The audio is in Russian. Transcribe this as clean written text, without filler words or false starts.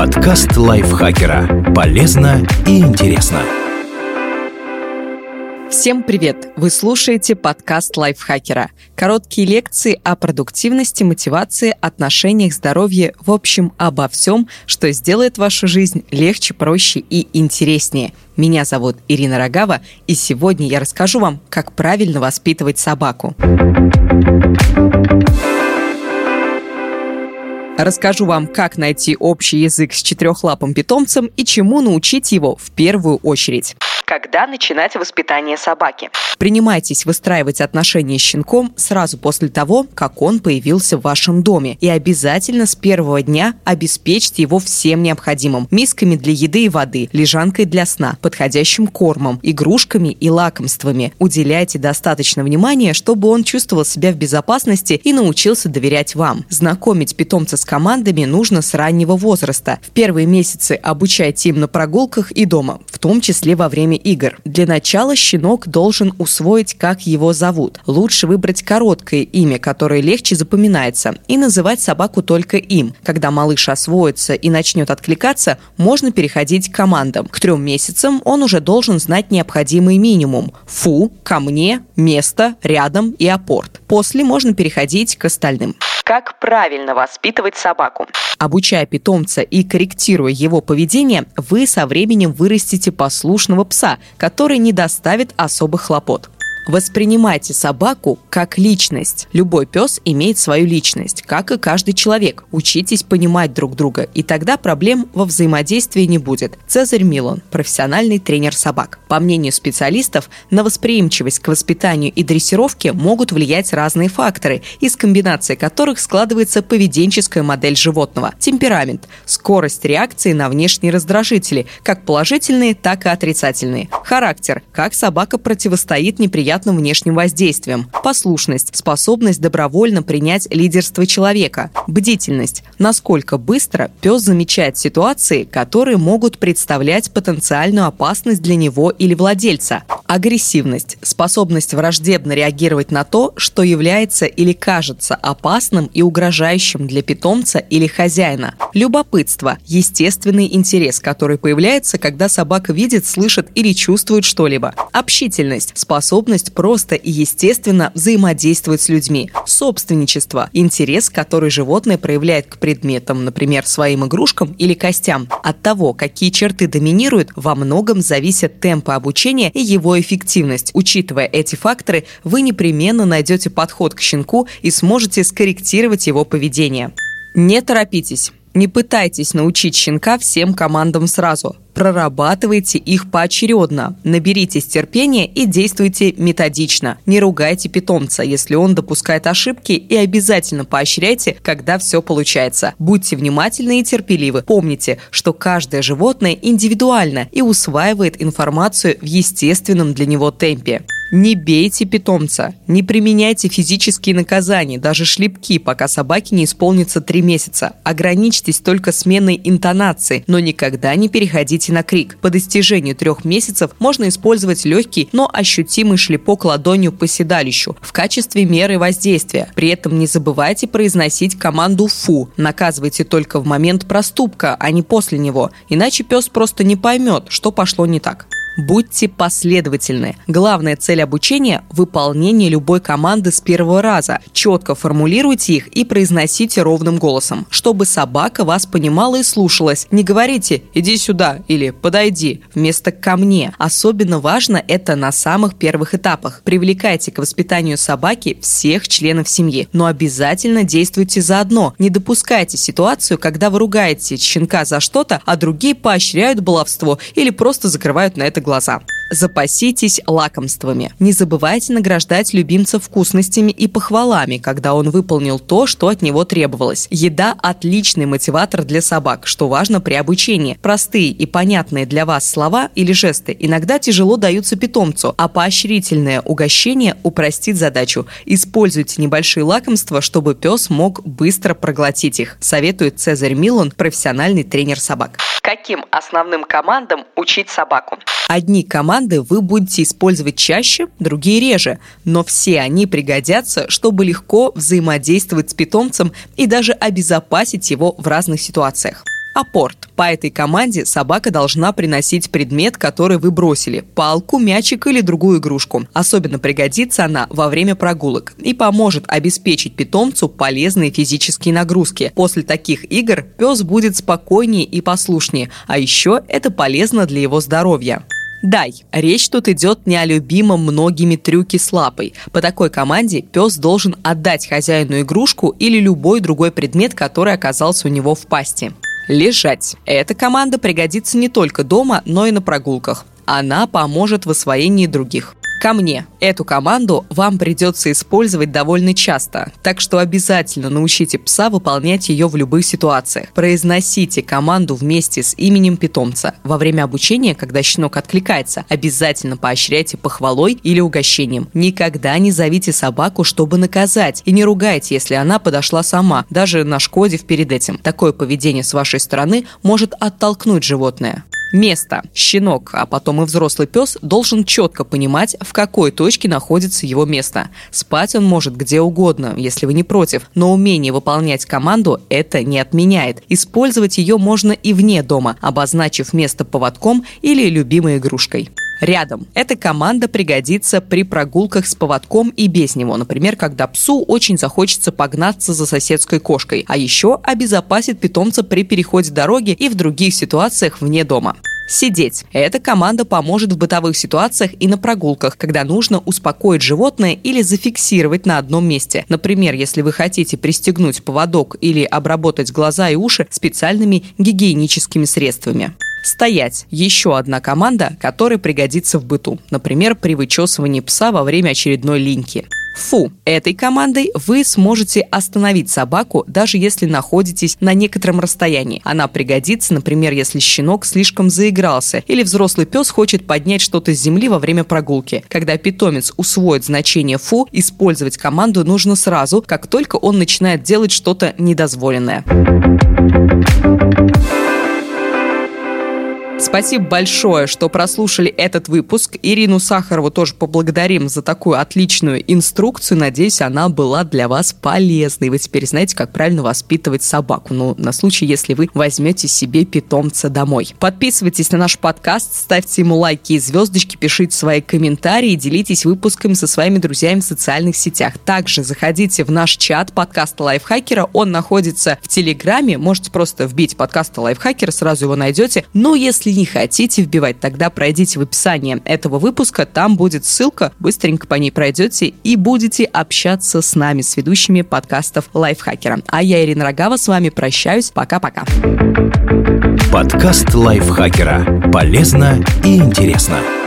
Подкаст Лайфхакера. Полезно и интересно. Всем привет! Вы слушаете подкаст Лайфхакера. Короткие лекции о продуктивности, мотивации, отношениях, здоровье, в общем, обо всем, что сделает вашу жизнь легче, проще и интереснее. Меня зовут Ирина Рогава, и сегодня я расскажу вам, как правильно воспитывать собаку. Расскажу вам, как найти общий язык с четырехлапым питомцем и чему научить его в первую очередь. Когда начинать воспитание собаки? Принимайтесь выстраивать отношения с щенком сразу после того, как он появился в вашем доме. И обязательно с первого дня обеспечьте его всем необходимым. Мисками для еды и воды, лежанкой для сна, подходящим кормом, игрушками и лакомствами. Уделяйте достаточно внимания, чтобы он чувствовал себя в безопасности и научился доверять вам. Знакомить питомца с командами нужно с раннего возраста. В первые месяцы обучайте им на прогулках и дома, в том числе во время игр. Для начала щенок должен усвоить, как его зовут. Лучше выбрать короткое имя, которое легче запоминается, и называть собаку только им. Когда малыш освоится и начнет откликаться, можно переходить к командам. К 3 месяцам он уже должен знать необходимый минимум: «фу», «ко мне», «место», «рядом» и «апорт». После можно переходить к остальным. Как правильно воспитывать собаку? Обучая питомца и корректируя его поведение, вы со временем вырастите послушного пса, который не доставит особых хлопот. Воспринимайте собаку как личность. Любой пес имеет свою личность, как и каждый человек. Учитесь понимать друг друга, и тогда проблем во взаимодействии не будет. Цезарь Милон, профессиональный тренер собак. По мнению специалистов, на восприимчивость к воспитанию и дрессировке могут влиять разные факторы, из комбинации которых складывается поведенческая модель животного. Темперамент, скорость реакции на внешние раздражители, как положительные, так и отрицательные. Характер, как собака противостоит неприятностям, внешним воздействием. Послушность, способность добровольно принять лидерство человека. Бдительность, насколько быстро пес замечает ситуации, которые могут представлять потенциальную опасность для него или владельца. Агрессивность, способность враждебно реагировать на то, что является или кажется опасным и угрожающим для питомца или хозяина. Любопытство, естественный интерес, который появляется, когда собака видит, слышит или чувствует что-либо. Общительность, способность просто и естественно взаимодействовать с людьми. Собственничество – интерес, который животное проявляет к предметам, например, своим игрушкам или костям. От того, какие черты доминируют, во многом зависят темпы обучения и его эффективность. Учитывая эти факторы, вы непременно найдете подход к щенку и сможете скорректировать его поведение. Не торопитесь. Не пытайтесь научить щенка всем командам сразу. Прорабатывайте их поочередно, наберитесь терпения и действуйте методично. Не ругайте питомца, если он допускает ошибки, и обязательно поощряйте, когда все получается. Будьте внимательны и терпеливы. Помните, что каждое животное индивидуально и усваивает информацию в естественном для него темпе. Не бейте питомца, не применяйте физические наказания, даже шлепки, пока собаке не исполнится 3 месяца. Ограничьтесь только сменой интонации, но никогда не переходите на крик. По достижению 3 месяцев можно использовать легкий, но ощутимый шлепок ладонью по седалищу в качестве меры воздействия. При этом не забывайте произносить команду «фу». Наказывайте только в момент проступка, а не после него, иначе пес просто не поймет, что пошло не так. Будьте последовательны. Главная цель обучения – выполнение любой команды с первого раза. Четко формулируйте их и произносите ровным голосом, чтобы собака вас понимала и слушалась. Не говорите «иди сюда» или «подойди» вместо «ко мне». Особенно важно это на самых первых этапах. Привлекайте к воспитанию собаки всех членов семьи, но обязательно действуйте заодно. Не допускайте ситуацию, когда вы ругаете щенка за что-то, а другие поощряют баловство или просто закрывают на это глаза. Запаситесь лакомствами. Не забывайте награждать любимца вкусностями и похвалами, когда он выполнил то, что от него требовалось. Еда – отличный мотиватор для собак, что важно при обучении. Простые и понятные для вас слова или жесты иногда тяжело даются питомцу, а поощрительное угощение упростит задачу. Используйте небольшие лакомства, чтобы пес мог быстро проглотить их, советует Цезарь Миллан, профессиональный тренер собак. Каким основным командам учить собаку? Одни команды вы будете использовать чаще, другие реже, но все они пригодятся, чтобы легко взаимодействовать с питомцем и даже обезопасить его в разных ситуациях. Апорт. По этой команде собака должна приносить предмет, который вы бросили – палку, мячик или другую игрушку. Особенно пригодится она во время прогулок и поможет обеспечить питомцу полезные физические нагрузки. После таких игр пес будет спокойнее и послушнее, а еще это полезно для его здоровья. Дай. Речь тут идет не о любимом многими трюке с лапой. По такой команде пес должен отдать хозяину игрушку или любой другой предмет, который оказался у него в пасти. Лежать. Эта команда пригодится не только дома, но и на прогулках. Она поможет в освоении других. Ко мне. Эту команду вам придется использовать довольно часто, так что обязательно научите пса выполнять ее в любых ситуациях. Произносите команду вместе с именем питомца. Во время обучения, когда щенок откликается, обязательно поощряйте похвалой или угощением. Никогда не зовите собаку, чтобы наказать, и не ругайте, если она подошла сама, даже нашкодив перед этим. Такое поведение с вашей стороны может оттолкнуть животное. Место. Щенок, а потом и взрослый пес должен четко понимать, в какой точке находится его место. Спать он может где угодно, если вы не против, но умение выполнять команду это не отменяет. Использовать ее можно и вне дома, обозначив место поводком или любимой игрушкой. Рядом. Эта команда пригодится при прогулках с поводком и без него. Например, когда псу очень захочется погнаться за соседской кошкой. А еще обезопасит питомца при переходе дороги и в других ситуациях вне дома. Сидеть. Эта команда поможет в бытовых ситуациях и на прогулках, когда нужно успокоить животное или зафиксировать на одном месте. Например, если вы хотите пристегнуть поводок или обработать глаза и уши специальными гигиеническими средствами. Стоять. Еще одна команда, которая пригодится в быту. Например, при вычесывании пса во время очередной линьки. Фу. Этой командой вы сможете остановить собаку, даже если находитесь на некотором расстоянии. Она пригодится, например, если щенок слишком заигрался или взрослый пес хочет поднять что-то с земли во время прогулки. Когда питомец усвоит значение «фу», использовать команду нужно сразу, как только он начинает делать что-то недозволенное. Спасибо большое, что прослушали этот выпуск. Ирину Сахарову тоже поблагодарим за такую отличную инструкцию. Надеюсь, она была для вас полезной. Вы теперь знаете, как правильно воспитывать собаку. Ну, на случай, если вы возьмете себе питомца домой. Подписывайтесь на наш подкаст, ставьте ему лайки и звездочки, пишите свои комментарии, делитесь выпусками со своими друзьями в социальных сетях. Также заходите в наш чат подкаста Лайфхакера. Он находится в Телеграме. Можете просто вбить подкаста Лайфхакера, сразу его найдете. Но если не хотите вбивать, тогда пройдите в описание этого выпуска, там будет ссылка, быстренько по ней пройдете и будете общаться с нами, с ведущими подкастов Лайфхакера. А я, Ирина Рогава, с вами прощаюсь. Пока-пока. Подкаст Лайфхакера. Полезно и интересно.